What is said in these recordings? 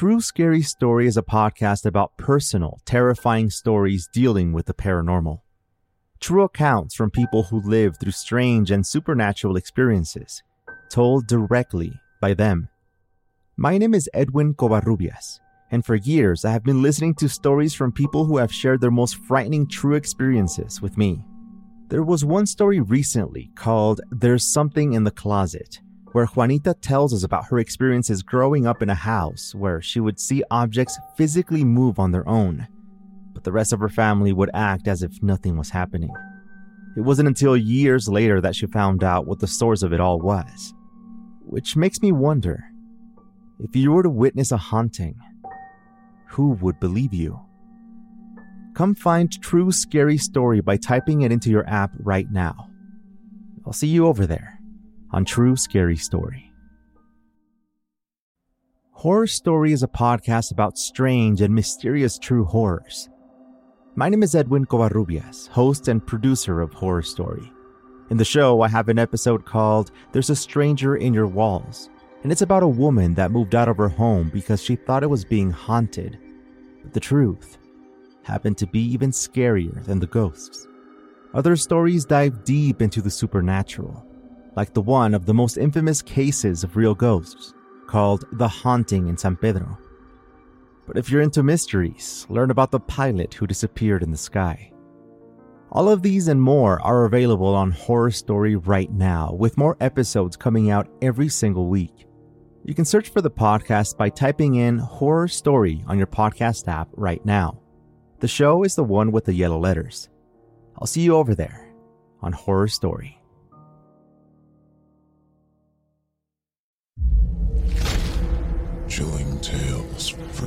True Scary Story is a podcast about personal, terrifying stories dealing with the paranormal. True accounts from people who live through strange and supernatural experiences, told directly by them. My name is Edwin Covarrubias, and for years I have been listening to stories from people who have shared their most frightening true experiences with me. There was one story recently called There's Something in the Closet, where Juanita tells us about her experiences growing up in a house where she would see objects physically move on their own, but the rest of her family would act as if nothing was happening. It wasn't until years later that she found out what the source of it all was. Which makes me wonder, if you were to witness a haunting, who would believe you? Come find True Scary Story by typing it into your app right now. I'll see you over there on True Scary Story. Horror Story is a podcast about strange and mysterious true horrors. My name is Edwin Covarrubias, host and producer of Horror Story. In the show, I have an episode called There's a Stranger in Your Walls, and it's about a woman that moved out of her home because she thought it was being haunted. But the truth happened to be even scarier than the ghosts. Other stories dive deep into the supernatural, like the one of the most infamous cases of real ghosts, called The Haunting in San Pedro. But if you're into mysteries, learn about the pilot who disappeared in the sky. All of these and more are available on Horror Story right now, with more episodes coming out every single week. You can search for the podcast by typing in Horror Story on your podcast app right now. The show is the one with the yellow letters. I'll see you over there on Horror Story. Chilling Tales for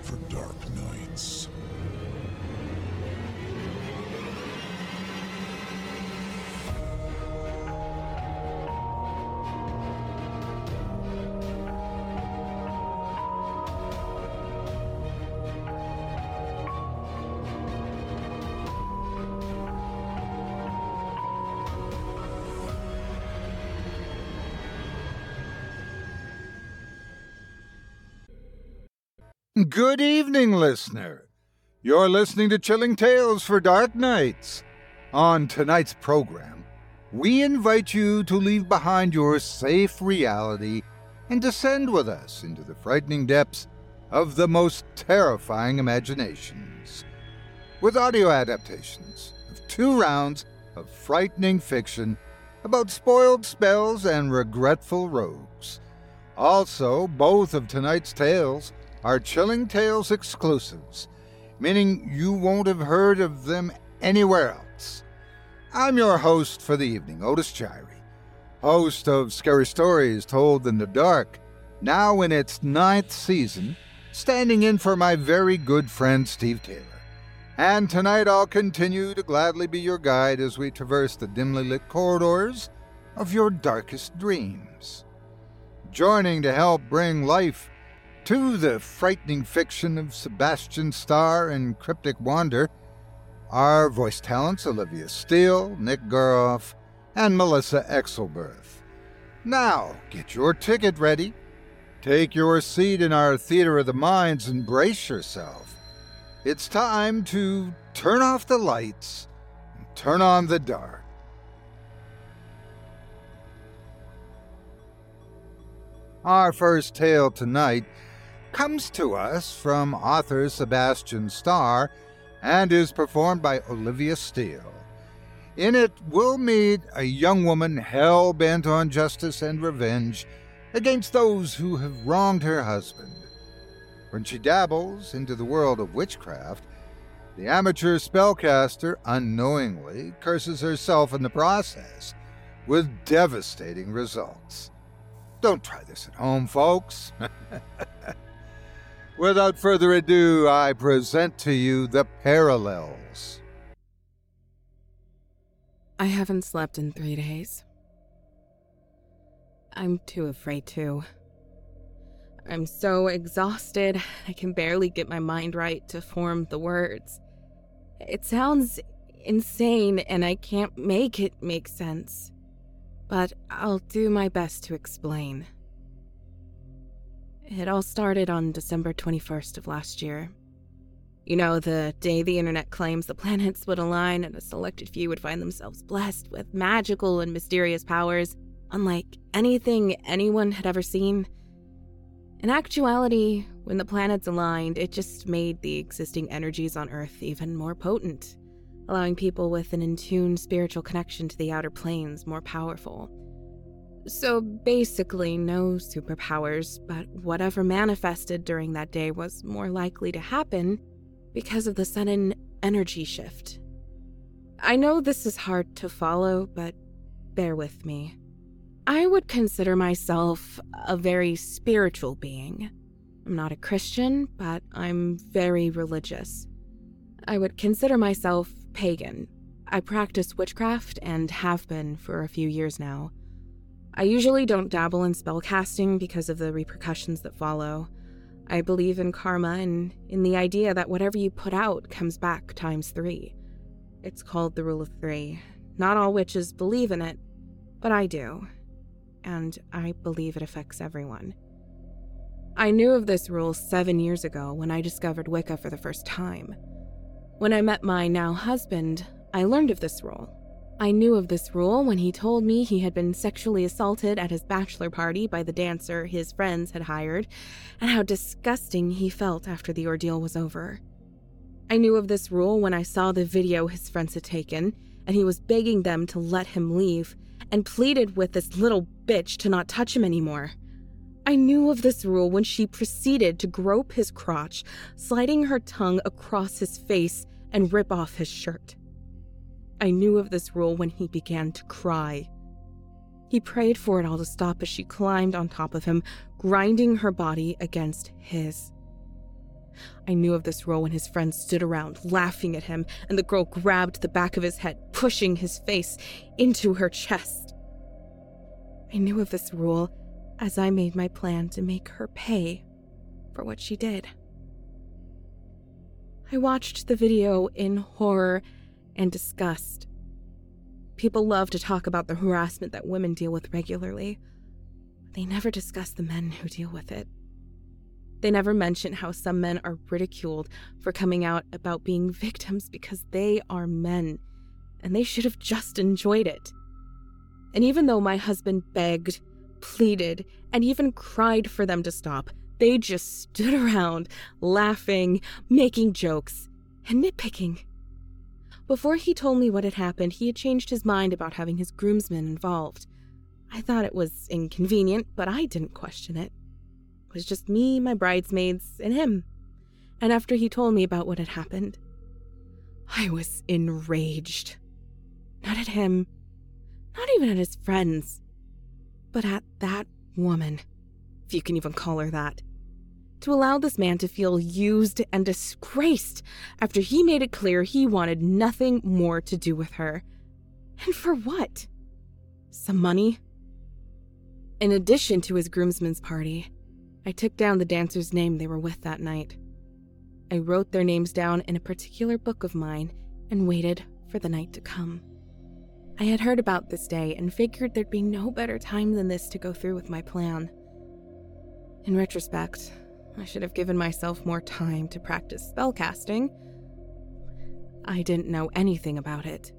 for Dark Nights. Good evening, listener. You're listening to Chilling Tales for Dark Nights. On tonight's program, we invite you to leave behind your safe reality and descend with us into the frightening depths of the most terrifying imaginations, with audio adaptations of 2 rounds of frightening fiction about spoiled spells and regretful rogues. Also, both of tonight's tales are Chilling Tales exclusives, meaning you won't have heard of them anywhere else. I'm your host for the evening, Otis Chyrie, host of Scary Stories Told in the Dark, now in its 9th season, standing in for my very good friend Steve Taylor. And tonight I'll continue to gladly be your guide as we traverse the dimly lit corridors of your darkest dreams. Joining to help bring life to the frightening fiction of Sebastian Starr and Cryptic Wander are voice talents Olivia Steele, Nick Goroff, and Melissa Exelberth. Now, get your ticket ready, take your seat in our Theater of the Minds, and brace yourself. It's time to turn off the lights and turn on the dark. Our first tale tonight comes to us from author Sebastian Starr and is performed by Olivia Steele. In it, we'll meet a young woman hell-bent on justice and revenge against those who have wronged her husband. When she dabbles into the world of witchcraft, the amateur spellcaster unknowingly curses herself in the process, with devastating results. Don't try this at home, folks. Without further ado, I present to you The Parallels. I haven't slept in 3 days. I'm too afraid to. I'm so exhausted, I can barely get my mind right to form the words. It sounds insane, and I can't make it make sense. But I'll do my best to explain. It all started on December 21st of last year. You know, the day the internet claims the planets would align and a selected few would find themselves blessed with magical and mysterious powers unlike anything anyone had ever seen. In actuality, when the planets aligned, it just made the existing energies on Earth even more potent, allowing people with an in-tune spiritual connection to the outer planes more powerful. So basically, no superpowers, but whatever manifested during that day was more likely to happen because of the sudden energy shift. I know this is hard to follow, but bear with me. I would consider myself a very spiritual being. I'm not a Christian, but I'm very religious. I would consider myself pagan. I practice witchcraft and have been for a few years now. I usually don't dabble in spellcasting because of the repercussions that follow. I believe in karma and in the idea that whatever you put out comes back times 3. It's called the rule of 3. Not all witches believe in it, but I do. And I believe it affects everyone. I knew of this rule 7 years ago when I discovered Wicca for the first time. When I met my now husband, I learned of this rule. I knew of this rule when he told me he had been sexually assaulted at his bachelor party by the dancer his friends had hired, and how disgusting he felt after the ordeal was over. I knew of this rule when I saw the video his friends had taken, and he was begging them to let him leave, and pleaded with this little bitch to not touch him anymore. I knew of this rule when she proceeded to grope his crotch, sliding her tongue across his face and rip off his shirt. I knew of this rule when he began to cry. He prayed for it all to stop as she climbed on top of him, grinding her body against his. I knew of this rule when his friends stood around, laughing at him, and the girl grabbed the back of his head, pushing his face into her chest. I knew of this rule as I made my plan to make her pay for what she did. I watched the video in horror and disgust. People love to talk about the harassment that women deal with regularly, but they never discuss the men who deal with it. They never mention how some men are ridiculed for coming out about being victims because they are men, and they should have just enjoyed it. And even though my husband begged, pleaded, and even cried for them to stop, they just stood around, laughing, making jokes, and nitpicking. Before he told me what had happened, he had changed his mind about having his groomsmen involved. I thought it was inconvenient, but I didn't question it. It was just me, my bridesmaids, and him. And after he told me about what had happened, I was enraged. Not at him, not even at his friends, but at that woman, if you can even call her that. To allow this man to feel used and disgraced after he made it clear he wanted nothing more to do with her. And for what? Some money? In addition to his groomsmen's party, I took down the dancer's name they were with that night. I wrote their names down in a particular book of mine and waited for the night to come. I had heard about this day and figured there'd be no better time than this to go through with my plan. In retrospect, I should have given myself more time to practice spellcasting. I didn't know anything about it.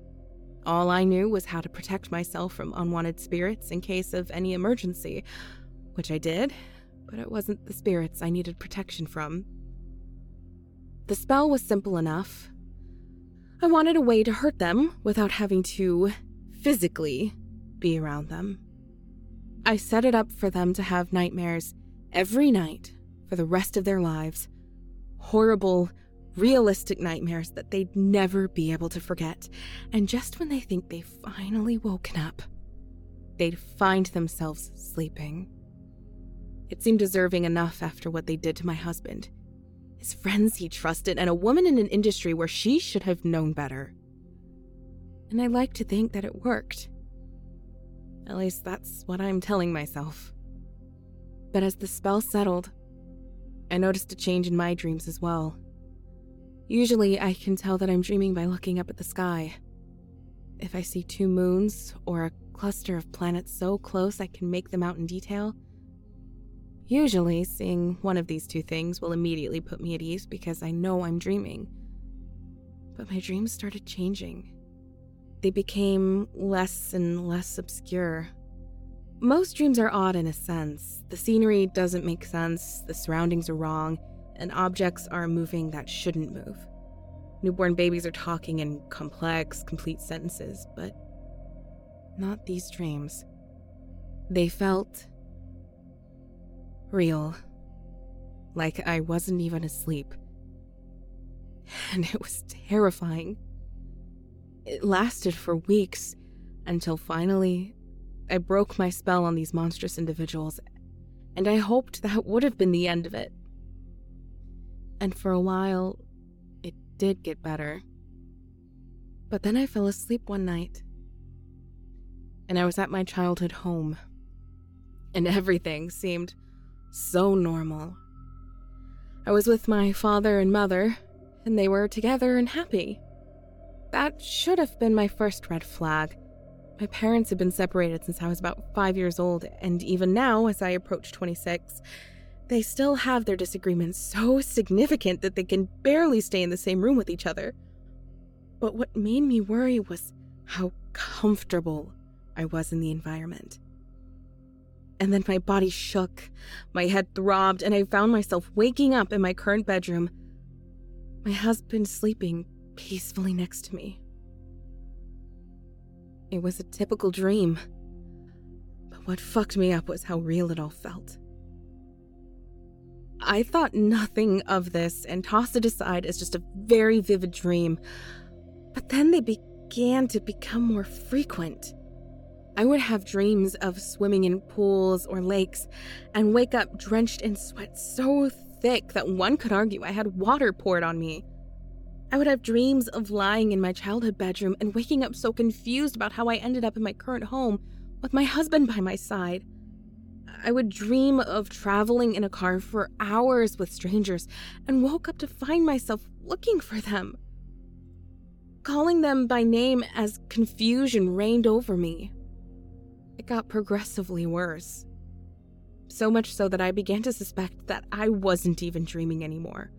All I knew was how to protect myself from unwanted spirits in case of any emergency, which I did. But it wasn't the spirits I needed protection from. The spell was simple enough. I wanted a way to hurt them without having to physically be around them. I set it up for them to have nightmares every night for the rest of their lives. Horrible, realistic nightmares that they'd never be able to forget. And just when they think they've finally woken up, they'd find themselves sleeping. It seemed deserving enough after what they did to my husband, his friends he trusted, and a woman in an industry where she should have known better. and I like to think that it worked. At least that's what I'm telling myself. But as the spell settled, I noticed a change in my dreams as well. Usually I can tell that I'm dreaming by looking up at the sky. If I see two moons or a cluster of planets so close I can make them out in detail, usually seeing one of these two things will immediately put me at ease because I know I'm dreaming. But my dreams started changing. They became less and less obscure. Most dreams are odd in a sense. The scenery doesn't make sense, the surroundings are wrong, and objects are moving that shouldn't move. Newborn babies are talking in complex, complete sentences, but not these dreams. They felt real, like I wasn't even asleep. And it was terrifying. It lasted for weeks until finally I broke my spell on these monstrous individuals, and I hoped that would have been the end of it. And for a while, it did get better. But then I fell asleep one night, and I was at my childhood home, and everything seemed so normal. I was with my father and mother, and they were together and happy. That should have been my first red flag. My parents had been separated since I was about 5 years old, and even now, as I approach 26, they still have their disagreements so significant that they can barely stay in the same room with each other. But what made me worry was how comfortable I was in the environment. And then my body shook, my head throbbed, and I found myself waking up in my current bedroom, my husband sleeping peacefully next to me. It was a typical dream, but what fucked me up was how real it all felt. I thought nothing of this and tossed it aside as just a very vivid dream, but then they began to become more frequent. I would have dreams of swimming in pools or lakes and wake up drenched in sweat so thick that one could argue I had water poured on me. I would have dreams of lying in my childhood bedroom and waking up so confused about how I ended up in my current home with my husband by my side. I would dream of traveling in a car for hours with strangers and woke up to find myself looking for them. Calling them by name as confusion reigned over me. It got progressively worse. So much so that I began to suspect that I wasn't even dreaming anymore.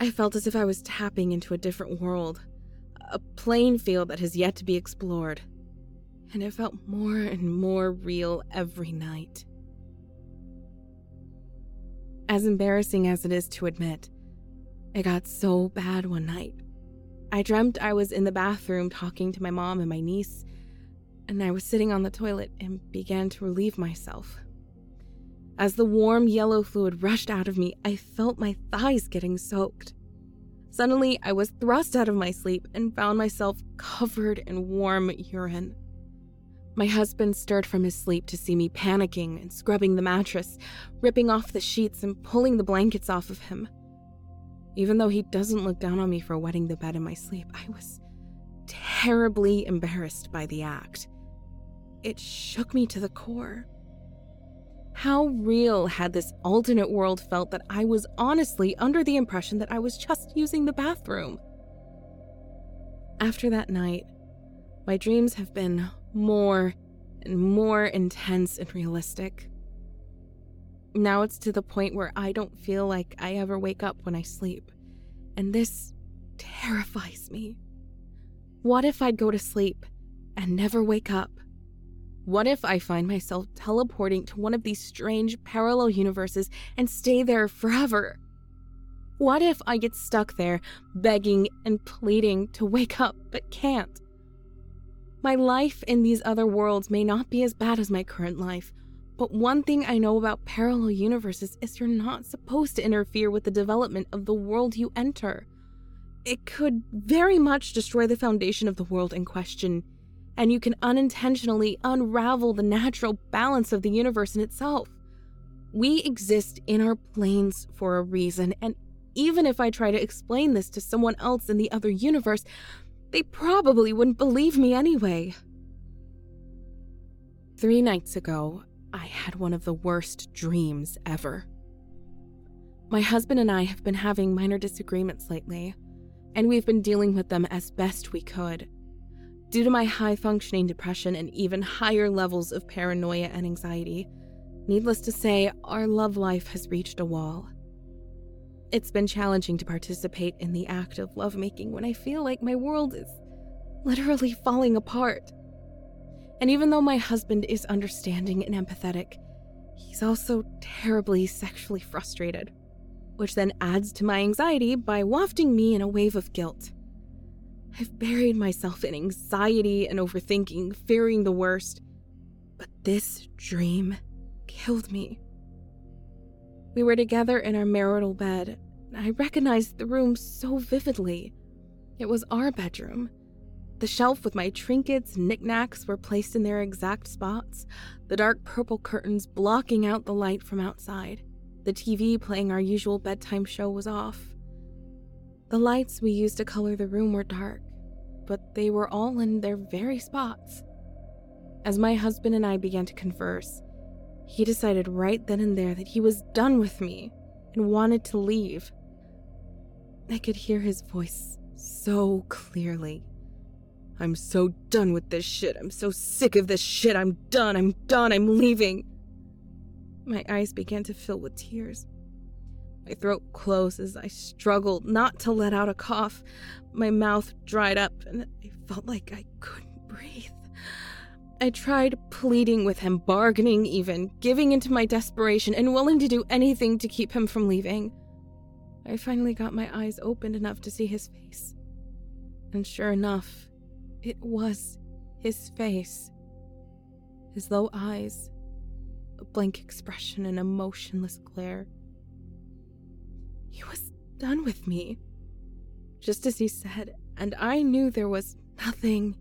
I felt as if I was tapping into a different world, a playing field that has yet to be explored, and it felt more and more real every night. As embarrassing as it is to admit, it got so bad one night. I dreamt I was in the bathroom talking to my mom and my niece, and I was sitting on the toilet and began to relieve myself. As the warm yellow fluid rushed out of me, I felt my thighs getting soaked. Suddenly, I was thrust out of my sleep and found myself covered in warm urine. My husband stirred from his sleep to see me panicking and scrubbing the mattress, ripping off the sheets and pulling the blankets off of him. Even though he doesn't look down on me for wetting the bed in my sleep, I was terribly embarrassed by the act. It shook me to the core. How real had this alternate world felt that I was honestly under the impression that I was just using the bathroom? After that night, my dreams have been more and more intense and realistic. Now it's to the point where I don't feel like I ever wake up when I sleep, and this terrifies me. What if I'd go to sleep and never wake up? What if I find myself teleporting to one of these strange parallel universes and stay there forever? What if I get stuck there, begging and pleading to wake up but can't? My life in these other worlds may not be as bad as my current life, but one thing I know about parallel universes is you're not supposed to interfere with the development of the world you enter. It could very much destroy the foundation of the world in question, and you can unintentionally unravel the natural balance of the universe in itself. We exist in our planes for a reason, and even if I try to explain this to someone else in the other universe, They probably wouldn't believe me anyway. 3 nights ago, I had one of the worst dreams ever. My husband and I have been having minor disagreements lately, and we've been dealing with them as best we could. Due to my high-functioning depression and even higher levels of paranoia and anxiety, needless to say, our love life has reached a wall. It's been challenging to participate in the act of lovemaking when I feel like my world is literally falling apart. And even though my husband is understanding and empathetic, he's also terribly sexually frustrated, which then adds to my anxiety by wafting me in a wave of guilt. I've buried myself in anxiety and overthinking, fearing the worst, but this dream killed me. We were together in our marital bed, and I recognized the room so vividly. It was our bedroom. The shelf with my trinkets and knickknacks were placed in their exact spots, the dark purple curtains blocking out the light from outside. The TV playing our usual bedtime show was off. The lights we used to color the room were dark, but they were all in their very spots. As my husband and I began to converse, he decided right then and there that he was done with me and wanted to leave. I could hear his voice so clearly. I'm so done with this shit. I'm so sick of this shit. I'm done. I'm leaving. My eyes began to fill with tears. My throat closed as I struggled not to let out a cough. My mouth dried up and I felt like I couldn't breathe. I tried pleading with him, bargaining even, giving into my desperation and willing to do anything to keep him from leaving. I finally got my eyes opened enough to see his face. And sure enough, it was his face. His low eyes, a blank expression and a motionless glare. He was done with me, just as he said, and I knew there was nothing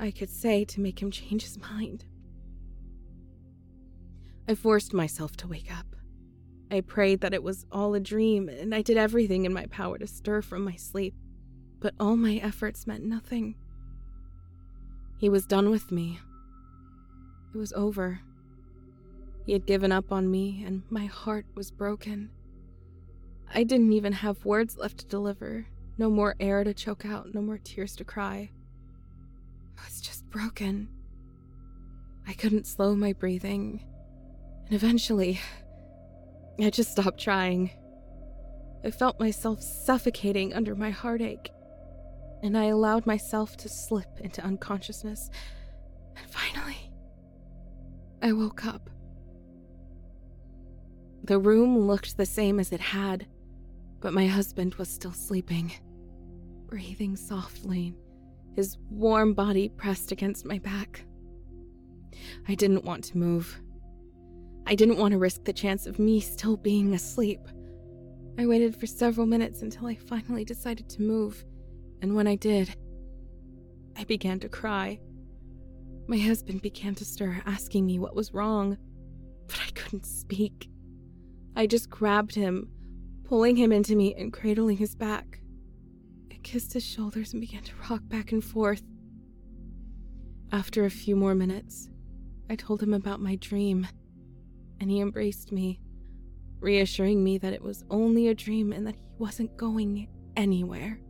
I could say to make him change his mind. I forced myself to wake up. I prayed that it was all a dream, and I did everything in my power to stir from my sleep, but all my efforts meant nothing. He was done with me. It was over. He had given up on me, and my heart was broken. I didn't even have words left to deliver, no more air to choke out, no more tears to cry. I was just broken. I couldn't slow my breathing, and eventually, I just stopped trying. I felt myself suffocating under my heartache, and I allowed myself to slip into unconsciousness, and finally, I woke up. The room looked the same as it had, but my husband was still sleeping, breathing softly, his warm body pressed against my back. I didn't want to move. I didn't want to risk the chance of me still being asleep. I waited for several minutes until I finally decided to move, and when I did, I began to cry. My husband began to stir, asking me what was wrong, but I couldn't speak. I just grabbed him, pulling him into me and cradling his back. I kissed his shoulders and began to rock back and forth. After a few more minutes, I told him about my dream, and he embraced me, reassuring me that it was only a dream and that he wasn't going anywhere.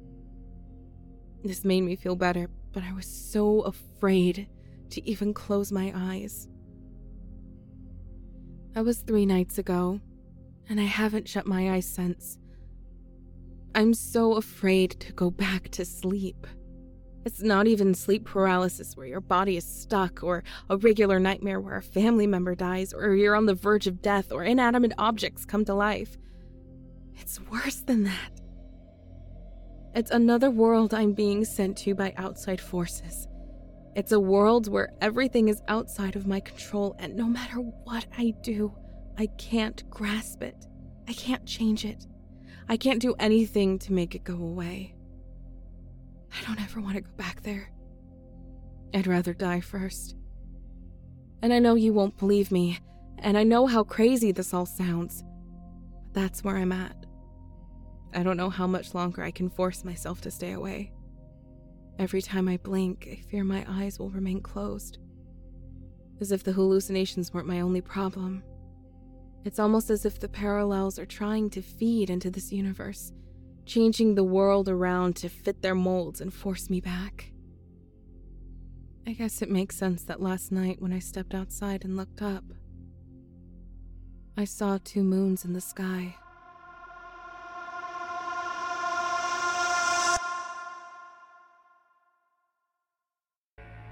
This made me feel better, but I was so afraid to even close my eyes. That was 3 nights ago, and I haven't shut my eyes since. I'm so afraid to go back to sleep. It's not even sleep paralysis where your body is stuck, or a regular nightmare where a family member dies, or you're on the verge of death, or inanimate objects come to life. It's worse than that. It's another world I'm being sent to by outside forces. It's a world where everything is outside of my control, and no matter what I do, I can't grasp it. I can't change it. I can't do anything to make it go away. I don't ever want to go back there. I'd rather die first. And I know you won't believe me, and I know how crazy this all sounds, but that's where I'm at. I don't know how much longer I can force myself to stay away. Every time I blink, I fear my eyes will remain closed. As if the hallucinations weren't my only problem. It's almost as if the parallels are trying to feed into this universe, changing the world around to fit their molds and force me back. I guess it makes sense that last night when I stepped outside and looked up, I saw two moons in the sky.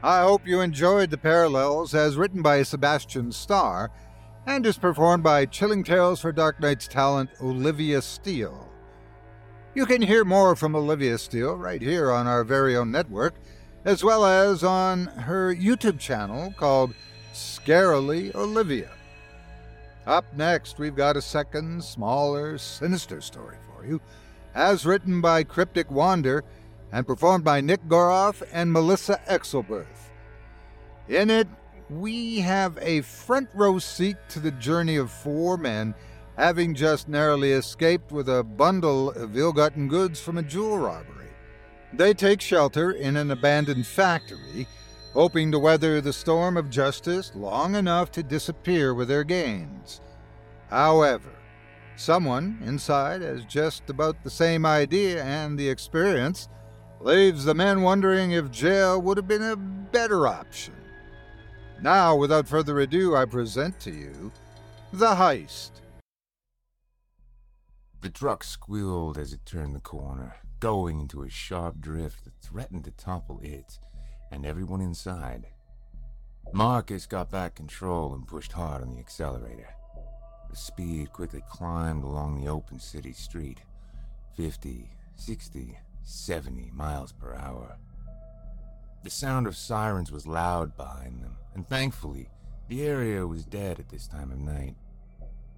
I hope you enjoyed The Parallels, as written by Sebastian Starr, and is performed by Chilling Tales for Dark Nights talent Olivia Steele. You can hear more from Olivia Steele right here on our very own network, as well as on her YouTube channel called Scarily Olivia. Up next, we've got a second, smaller, sinister story for you, as written by Cryptic Wander and performed by Nick Goroff and Melissa Exelberth. In it, we have a front row seat to the journey of four men, having just narrowly escaped with a bundle of ill-gotten goods from a jewel robbery. They take shelter in an abandoned factory, hoping to weather the storm of justice long enough to disappear with their gains. However, someone inside has just about the same idea and the experience, leaves the men wondering if jail would have been a better option. Now, without further ado, I present to you The Heist. The truck squealed as it turned the corner, going into a sharp drift that threatened to topple it and everyone inside. Marcus got back control and pushed hard on the accelerator. The speed quickly climbed along the open city street, 50, 60, 70 miles per hour. The sound of sirens was loud behind them, and thankfully, the area was dead at this time of night.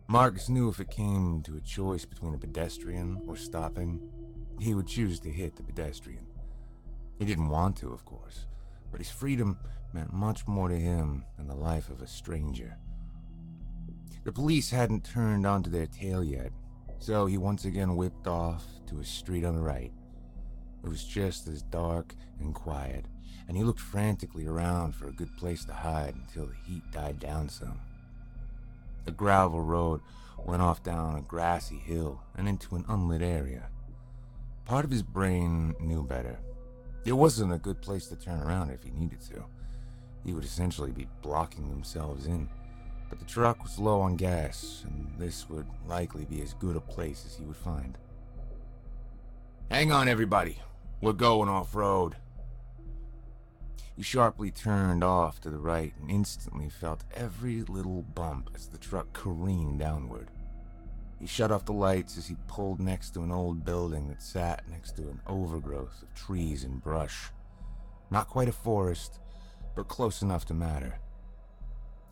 Marcus knew if it came to a choice between a pedestrian or stopping, he would choose to hit the pedestrian. He didn't want to, of course, but his freedom meant much more to him than the life of a stranger. The police hadn't turned onto their tail yet, so he once again whipped off to a street on the right. It was just as dark and quiet, and he looked frantically around for a good place to hide until the heat died down some. The gravel road went off down a grassy hill and into an unlit area. Part of his brain knew better. It wasn't a good place to turn around if he needed to. He would essentially be blocking themselves in, but the truck was low on gas, and this would likely be as good a place as he would find. "Hang on, everybody. We're going off-road." He sharply turned off to the right and instantly felt every little bump as the truck careened downward. He shut off the lights as he pulled next to an old building that sat next to an overgrowth of trees and brush. Not quite a forest, but close enough to matter.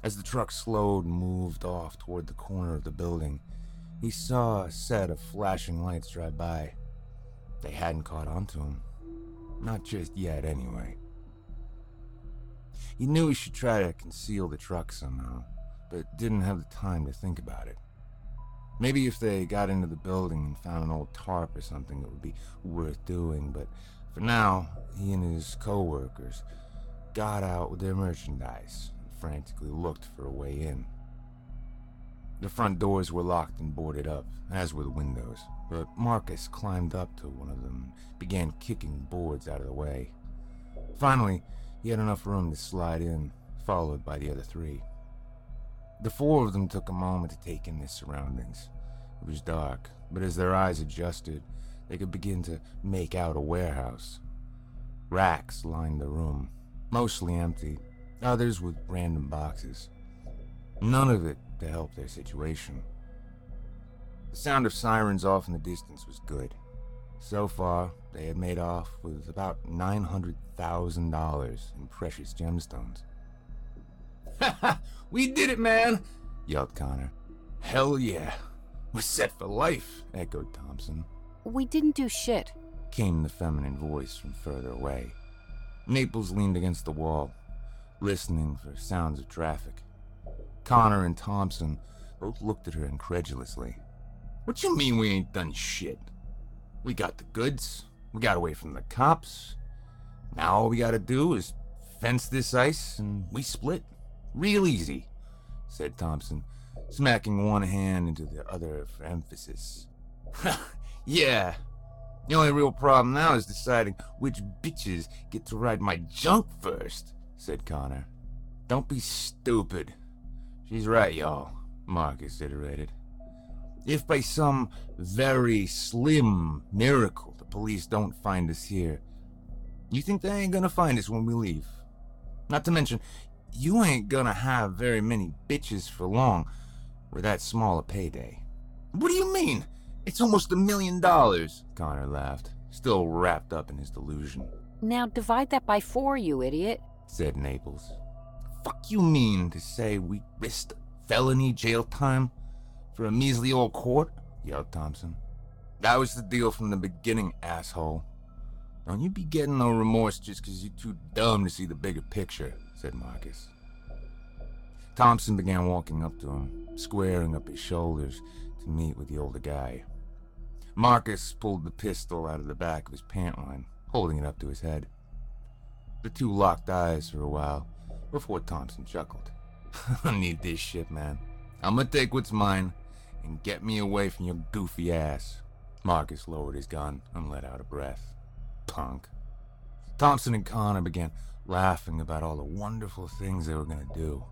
As the truck slowed and moved off toward the corner of the building, he saw a set of flashing lights drive by. They hadn't caught on to him. Not just yet, anyway. He knew he should try to conceal the truck somehow, but didn't have the time to think about it. Maybe if they got into the building and found an old tarp or something, it would be worth doing, but for now, he and his co-workers got out with their merchandise and frantically looked for a way in. The front doors were locked and boarded up, as were the windows, but Marcus climbed up to one of them and began kicking boards out of the way. Finally, he had enough room to slide in, followed by the other three. The four of them took a moment to take in their surroundings. It was dark, but as their eyes adjusted, they could begin to make out a warehouse. Racks lined the room, mostly empty, others with random boxes. None of it to help their situation. The sound of sirens off in the distance was good. So far, they had made off with about $900,000 in precious gemstones. "Ha ha! We did it, man!" yelled Connor. "Hell yeah! We're set for life!" echoed Thompson. "We didn't do shit," came the feminine voice from further away. Naples leaned against the wall, listening for sounds of traffic. Connor and Thompson both looked at her incredulously. "What you mean we ain't done shit? We got the goods. We got away from the cops. Now all we gotta do is fence this ice and we split. Real easy, said Thompson, smacking one hand into the other for emphasis. Yeah. The only real problem now is deciding which bitches get to ride my junk first, said Connor. Don't be stupid. She's right, y'all, Marcus iterated. If by some very slim miracle the police don't find us here, you think they ain't gonna find us when we leave. Not to mention, you ain't gonna have very many bitches for long with that small a payday. What do you mean? It's almost $1 million, Connor laughed, still wrapped up in his delusion. Now divide that by 4, you idiot, said Naples. Fuck you mean to say we risked felony jail time for a measly old quart? Yelled Thompson. That was the deal from the beginning, asshole. Don't you be getting no remorse just because you're too dumb to see the bigger picture, said Marcus. Thompson began walking up to him, squaring up his shoulders to meet with the older guy. Marcus pulled the pistol out of the back of his pant line, holding it up to his head. The two locked eyes for a while before Thompson chuckled. I need this shit, man. I'm gonna take what's mine and get me away from your goofy ass. Marcus lowered his gun and let out a breath. Punk. Thompson and Connor began laughing about all the wonderful things they were gonna do.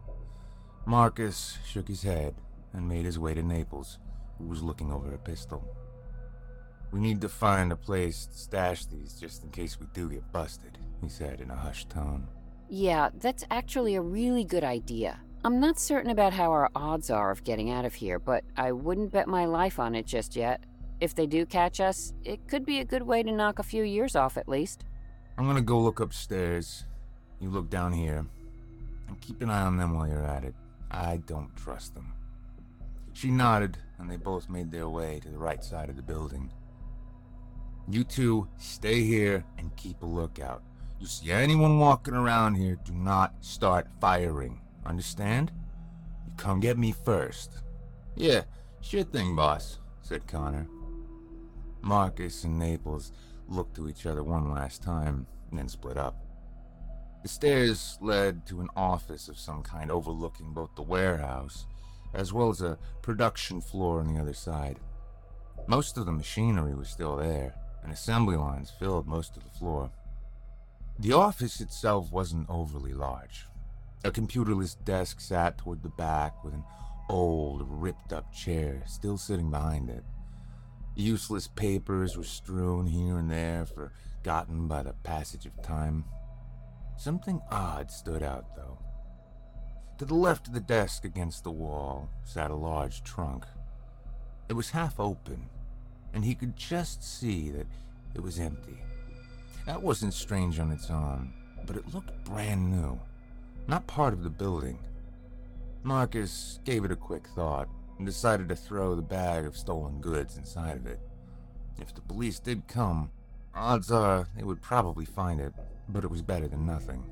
Marcus shook his head and made his way to Naples, who was looking over a pistol. We need to find a place to stash these just in case we do get busted, he said in a hushed tone. Yeah, that's actually a really good idea. I'm not certain about how our odds are of getting out of here, but I wouldn't bet my life on it just yet. If they do catch us, it could be a good way to knock a few years off at least. I'm gonna go look upstairs. You look down here. And keep an eye on them while you're at it. I don't trust them. She nodded, and they both made their way to the right side of the building. You two, stay here and keep a lookout. You see anyone walking around here, do not start firing. Understand? You come get me first. Yeah, sure thing, boss, said Connor. Marcus and Naples looked to each other one last time, and then split up. The stairs led to an office of some kind overlooking both the warehouse as well as a production floor on the other side. Most of the machinery was still there, and assembly lines filled most of the floor. The office itself wasn't overly large. A computerless desk sat toward the back with an old, ripped-up chair still sitting behind it. Useless papers were strewn here and there, forgotten by the passage of time. Something odd stood out, though. To the left of the desk against the wall sat a large trunk. It was half open, and he could just see that it was empty. That wasn't strange on its own, but it looked brand new, not part of the building. Marcus gave it a quick thought and decided to throw the bag of stolen goods inside of it. If the police did come, odds are they would probably find it, but it was better than nothing.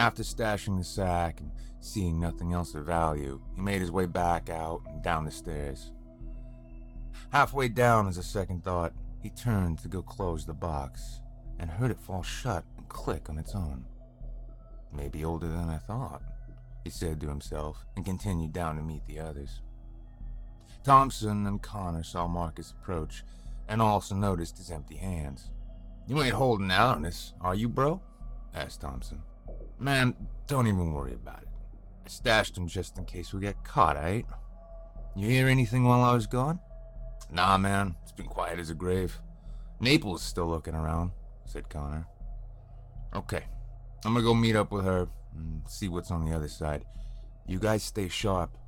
After stashing the sack and seeing nothing else of value, he made his way back out and down the stairs. Halfway down, as a second thought, he turned to go close the box and heard it fall shut and click on its own. Maybe older than I thought, he said to himself and continued down to meet the others. Thompson and Connor saw Marcus approach and also noticed his empty hands. You ain't holding out on us, are you, bro? Asked Thompson. Man, don't even worry about it. I stashed them just in case we get caught, right? You hear anything while I was gone? Nah, man. It's been quiet as a grave. Naples is still looking around, said Connor. Okay. I'm gonna go meet up with her and see what's on the other side. You guys stay sharp.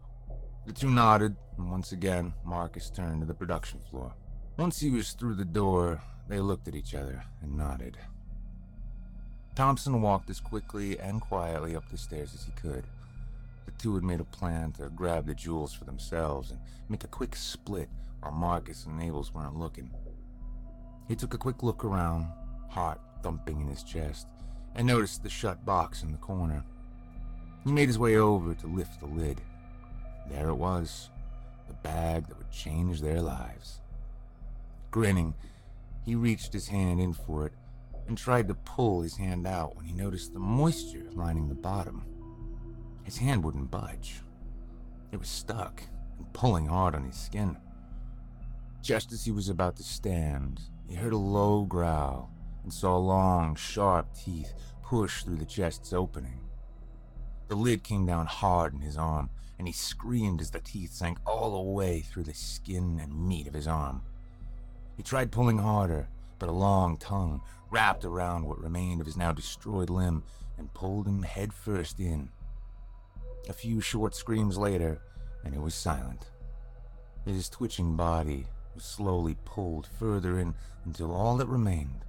The two nodded, and once again, Marcus turned to the production floor. Once he was through the door, they looked at each other and nodded. Thompson walked as quickly and quietly up the stairs as he could. The two had made a plan to grab the jewels for themselves and make a quick split while Marcus and Naples weren't looking. He took a quick look around, heart thumping in his chest, and noticed the shut box in the corner. He made his way over to lift the lid. There it was, the bag that would change their lives. Grinning, he reached his hand in for it and tried to pull his hand out when he noticed the moisture lining the bottom. His hand wouldn't budge. It was stuck and pulling hard on his skin. Just as he was about to stand, he heard a low growl and saw long, sharp teeth push through the chest's opening. The lid came down hard in his arm, and he screamed as the teeth sank all the way through the skin and meat of his arm. He tried pulling harder, but a long tongue wrapped around what remained of his now destroyed limb and pulled him headfirst in. A few short screams later, and it was silent. His twitching body was slowly pulled further in until all that remained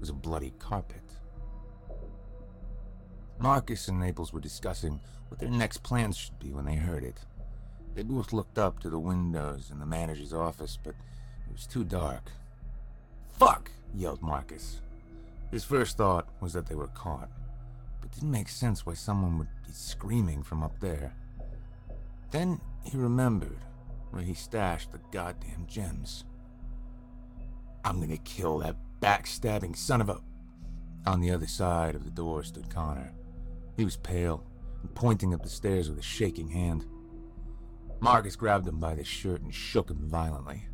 was a bloody carpet. Marcus and Naples were discussing what their next plans should be when they heard it. They both looked up to the windows in the manager's office, but it was too dark. "Fuck!" yelled Marcus. His first thought was that they were caught, but it didn't make sense why someone would be screaming from up there. Then he remembered where he stashed the goddamn gems. "I'm gonna kill that backstabbing son of a—" On the other side of the door stood Connor. He was pale and pointing up the stairs with a shaking hand. Marcus grabbed him by the shirt and shook him violently.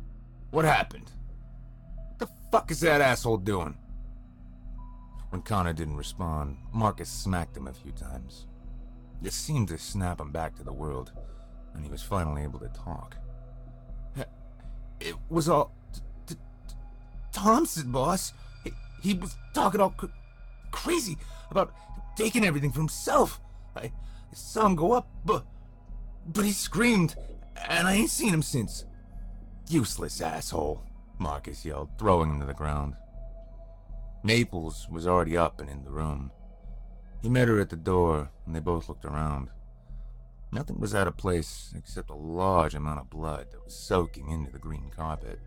"What happened? What the fuck is that asshole doing?" When Connor didn't respond, Marcus smacked him a few times. This seemed to snap him back to the world, and he was finally able to talk. "It was all Thompson, boss. He was talking all crazy about taking everything for himself. I saw him go up, but he screamed, and I ain't seen him since." "Useless asshole," Marcus yelled, throwing him to the ground. Naples was already up and in the room. He met her at the door, and they both looked around. Nothing was out of place except a large amount of blood that was soaking into the green carpet.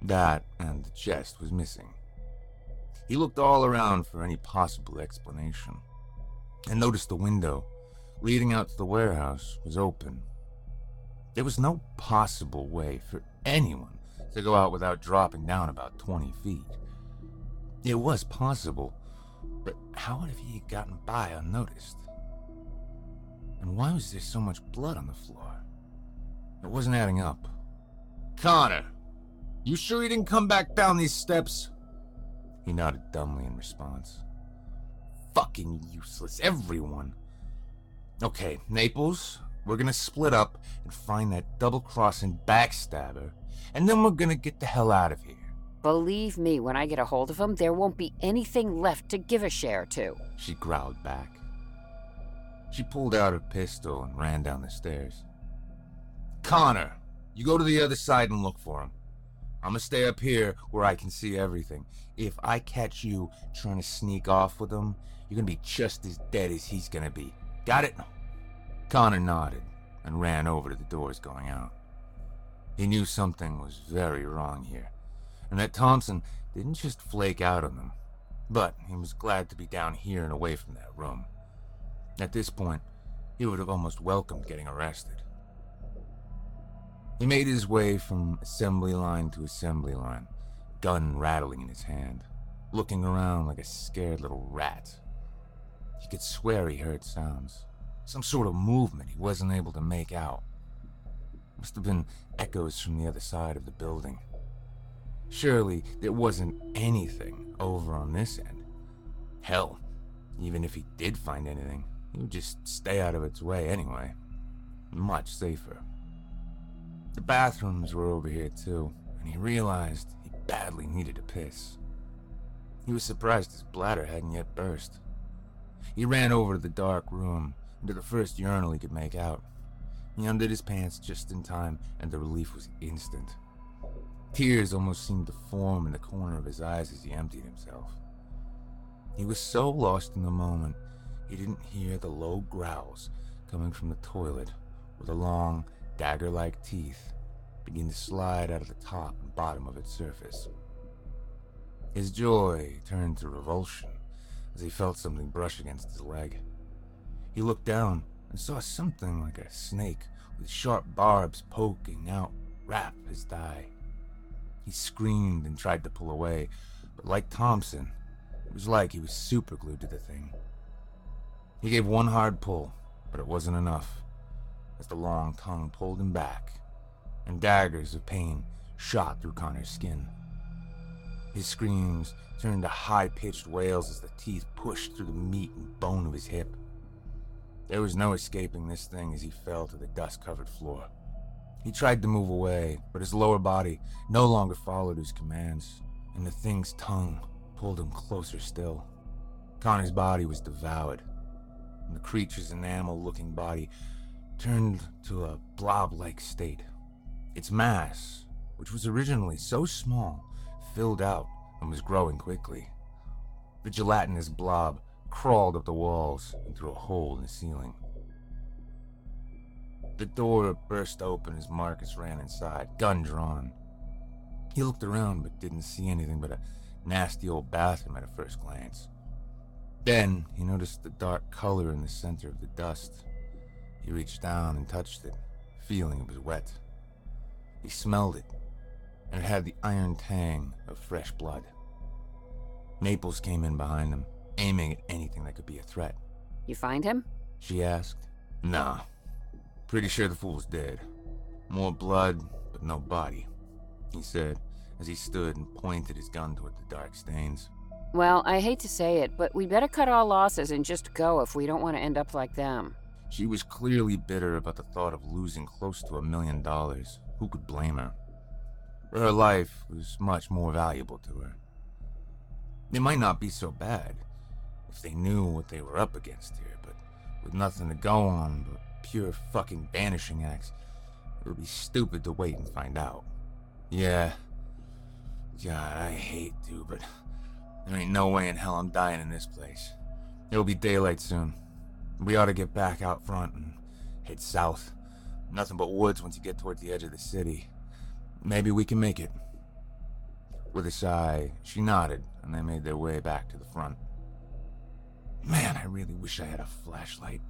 That and the chest was missing. He looked all around for any possible explanation, and noticed the window leading out to the warehouse was open. There was no possible way for anyone to go out without dropping down about 20 feet. It was possible, but how had he gotten by unnoticed? And why was there so much blood on the floor? It wasn't adding up. "Connor, you sure you didn't come back down these steps?" He nodded dumbly in response. "Fucking useless, everyone. Okay, Naples, we're gonna split up and find that double-crossing backstabber, and then we're gonna get the hell out of here." "Believe me, when I get a hold of him, there won't be anything left to give a share to," she growled back. She pulled out her pistol and ran down the stairs. "Connor, you go to the other side and look for him. I'm gonna stay up here where I can see everything. If I catch you trying to sneak off with him, you're gonna be just as dead as he's gonna be. Got it?" Connor nodded and ran over to the doors going out. He knew something was very wrong here, and that Thompson didn't just flake out on them, but he was glad to be down here and away from that room. At this point, he would have almost welcomed getting arrested. He made his way from assembly line to assembly line, gun rattling in his hand, looking around like a scared little rat. He could swear he heard sounds, some sort of movement he wasn't able to make out. It must have been echoes from the other side of the building. Surely there wasn't anything over on this end. Hell, even if he did find anything, he would just stay out of its way anyway. Much safer. The bathrooms were over here too, and he realized he badly needed a piss. He was surprised his bladder hadn't yet burst. He ran over to the dark room, into the first urinal he could make out. He undid his pants just in time, and the relief was instant. Tears almost seemed to form in the corner of his eyes as he emptied himself. He was so lost in the moment, he didn't hear the low growls coming from the toilet, or the long, dagger-like teeth begin to slide out of the top and bottom of its surface. His joy turned to revulsion as he felt something brush against his leg. He looked down and saw something like a snake with sharp barbs poking out wrap his thigh. He screamed and tried to pull away, but like Thompson, It was like he was super glued to the thing. He gave one hard pull, but it wasn't enough, as the long tongue pulled him back, and daggers of pain shot through Connor's skin. His screams turned to high-pitched wails as the teeth pushed through the meat and bone of his hip. There was no escaping this thing as he fell to the dust-covered floor. He tried to move away, but his lower body no longer followed his commands, and the thing's tongue pulled him closer still. Connor's body was devoured, and the creature's enamel-looking body turned to a blob-like state. Its mass, which was originally so small, filled out and was growing quickly. The gelatinous blob crawled up the walls and through a hole in the ceiling. The door burst open as Marcus ran inside, gun drawn. He looked around but didn't see anything but a nasty old bathroom at a first glance. Then he noticed the dark color in the center of the dust. He reached down and touched it, feeling it was wet. He smelled it, and it had the iron tang of fresh blood. Naples came in behind him, aiming at anything that could be a threat. You find him? She asked. Nah. Pretty sure the fool's dead. More blood, but no body, he said, as he stood and pointed his gun toward the dark stains. Well, I hate to say it, but we better cut our losses and just go if we don't want to end up like them. She was clearly bitter about the thought of losing close to $1 million. Who could blame her? Her life was much more valuable to her. It might not be so bad if they knew what they were up against here, but with nothing to go on but pure fucking vanishing acts, it would be stupid to wait and find out. Yeah. God, I hate to, but there ain't no way in hell I'm dying in this place. It'll be daylight soon. We ought to get back out front and head south. Nothing but woods once you get toward the edge of the city. Maybe we can make it. With a sigh, she nodded, and they made their way back to the front. Man, I really wish I had a flashlight,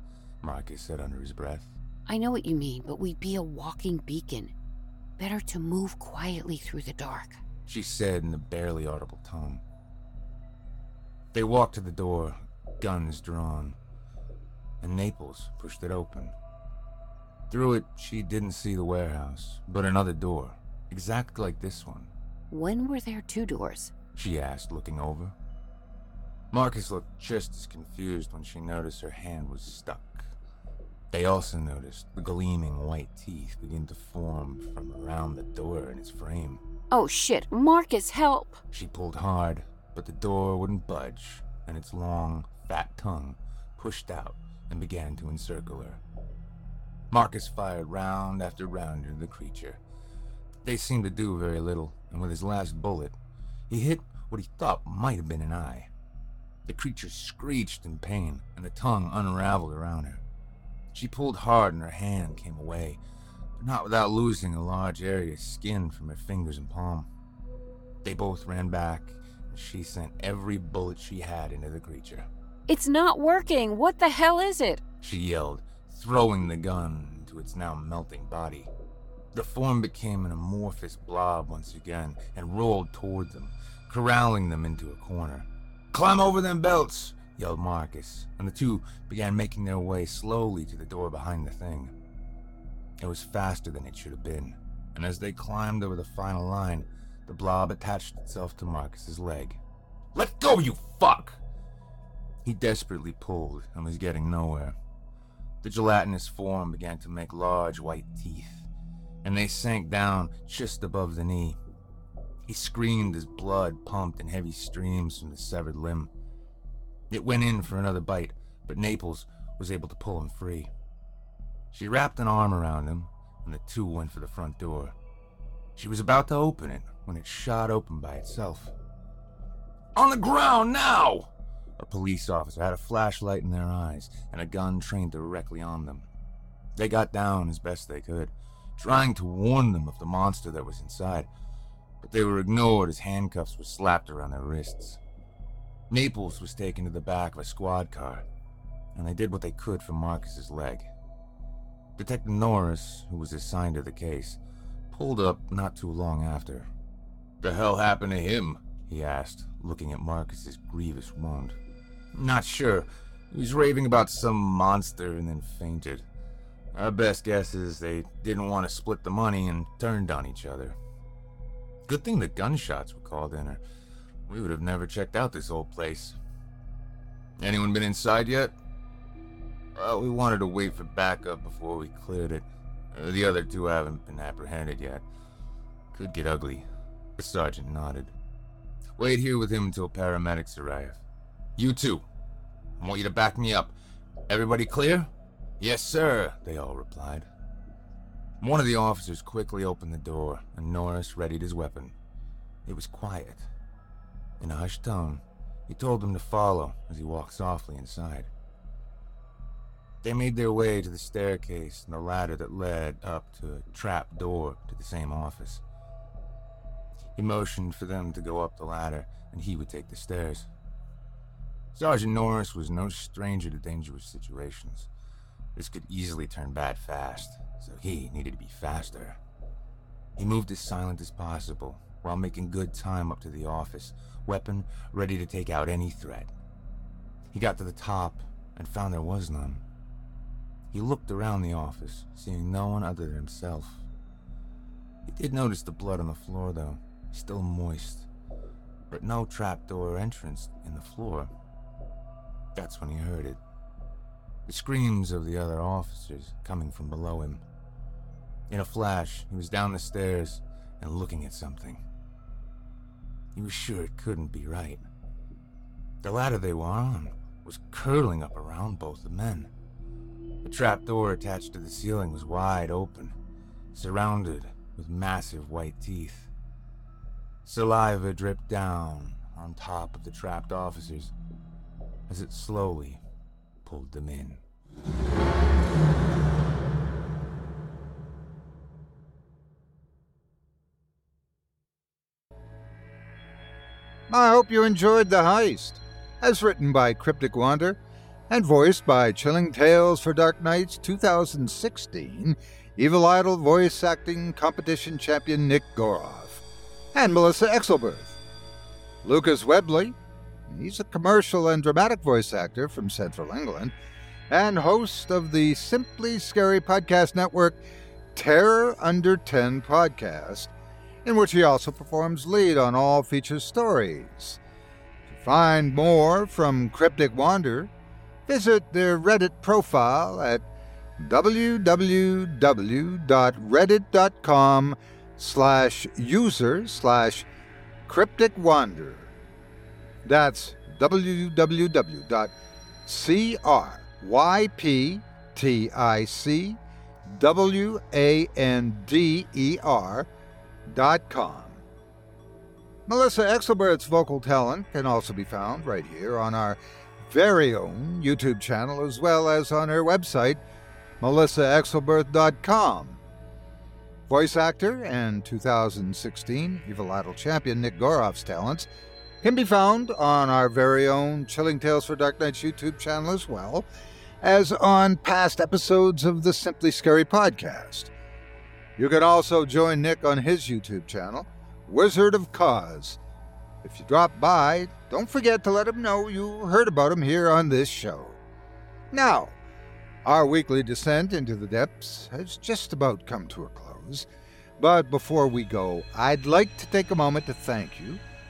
Marcus said under his breath. I know what you mean, but we'd be a walking beacon. Better to move quietly through the dark, she said in a barely audible tone. They walked to the door, guns drawn, and Naples pushed it open. Through it, she didn't see the warehouse, but another door, exact like this one. When were there two doors? She asked, looking over. Marcus looked just as confused when she noticed her hand was stuck. They also noticed the gleaming white teeth begin to form from around the door in its frame. Oh shit, Marcus, help! She pulled hard, but the door wouldn't budge, and its long, fat tongue pushed out and began to encircle her. Marcus fired round after round into the creature. They seemed to do very little, and with his last bullet, he hit what he thought might have been an eye. The creature screeched in pain, and the tongue unraveled around her. She pulled hard and her hand came away, but not without losing a large area of skin from her fingers and palm. They both ran back, and she sent every bullet she had into the creature. It's not working! What the hell is it? She yelled, throwing the gun into its now melting body. The form became an amorphous blob once again and rolled toward them, corralling them into a corner. Climb over them belts, yelled Marcus, and the two began making their way slowly to the door behind the thing. It was faster than it should have been, and as they climbed over the final line, the blob attached itself to Marcus's leg. Let go, you fuck! He desperately pulled and was getting nowhere. The gelatinous form began to make large white teeth, and they sank down just above the knee. He screamed as blood pumped in heavy streams from the severed limb. It went in for another bite, but Naples was able to pull him free. She wrapped an arm around him, and the two went for the front door. She was about to open it when it shot open by itself. On the ground now! A police officer had a flashlight in their eyes and a gun trained directly on them. They got down as best they could, trying to warn them of the monster that was inside, but they were ignored as handcuffs were slapped around their wrists. Naples was taken to the back of a squad car, and they did what they could for Marcus's leg. Detective Norris, who was assigned to the case, pulled up not too long after. The hell happened to him? he asked, looking at Marcus's grievous wound. Not sure. He was raving about some monster and then fainted. Our best guess is they didn't want to split the money and turned on each other. Good thing the gunshots were called in, or we would have never checked out this old place. Anyone been inside yet? Well, we wanted to wait for backup before we cleared it. The other two haven't been apprehended yet. Could get ugly. The sergeant nodded. Wait here with him until paramedics arrive. You too. I want you to back me up. Everybody clear? Yes, sir, they all replied. One of the officers quickly opened the door, and Norris readied his weapon. It was quiet. In a hushed tone, he told them to follow as he walked softly inside. They made their way to the staircase and the ladder that led up to a trap door to the same office. He motioned for them to go up the ladder, and he would take the stairs. Sergeant Norris was no stranger to dangerous situations. This could easily turn bad fast, so he needed to be faster. He moved as silent as possible, while making good time up to the office, weapon ready to take out any threat. He got to the top and found there was none. He looked around the office, seeing no one other than himself. He did notice the blood on the floor, though, still moist, but no trapdoor or entrance in the floor. That's when he heard it. The screams of the other officers coming from below him. In a flash, he was down the stairs and looking at something. He was sure it couldn't be right. The ladder they were on was curling up around both the men. The trapdoor attached to the ceiling was wide open, surrounded with massive white teeth. Saliva dripped down on top of the trapped officers as it slowly pulled them in. I hope you enjoyed The Heist, as written by Cryptic Wander and voiced by Chilling Tales for Dark Nights 2016 Evil Idol voice acting competition champion Nick Goroff, and Melissa Exelberth. Lucas Webley, he's a commercial and dramatic voice actor from Central England, and host of the Simply Scary Podcast Network Terror Under 10 podcast, in which he also performs lead on all feature stories. To find more from Cryptic Wander, visit their Reddit profile at www.reddit.com/user/crypticwander. That's www.crypticwander.com. Melissa Exelberth's vocal talent can also be found right here on our very own YouTube channel, as well as on her website, melissaexelberth.com. Voice actor and 2016 Evil Idol champion Nick Goroff's talents can be found on our very own Chilling Tales for Dark Nights YouTube channel, as well as on past episodes of the Simply Scary podcast. You can also join Nick on his YouTube channel, Wizard of Cause. If you drop by, don't forget to let him know you heard about him here on this show. Now, our weekly descent into the depths has just about come to a close, but before we go, I'd like to take a moment to thank you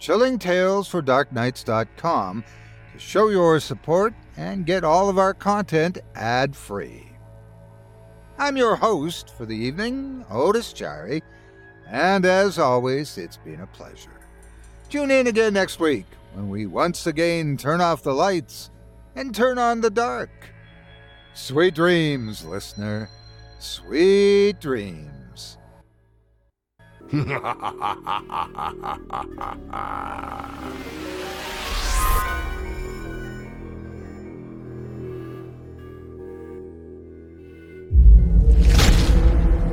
chillingtalesfordarknights.com, to show your support and get all of our content ad-free. I'm your host for the evening, Otis Chyrie, and as always, it's been a pleasure. Tune in again next week when we once again turn off the lights and turn on the dark. Sweet dreams, listener. Sweet dreams.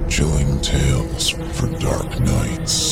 Chilling Tales for Dark Nights.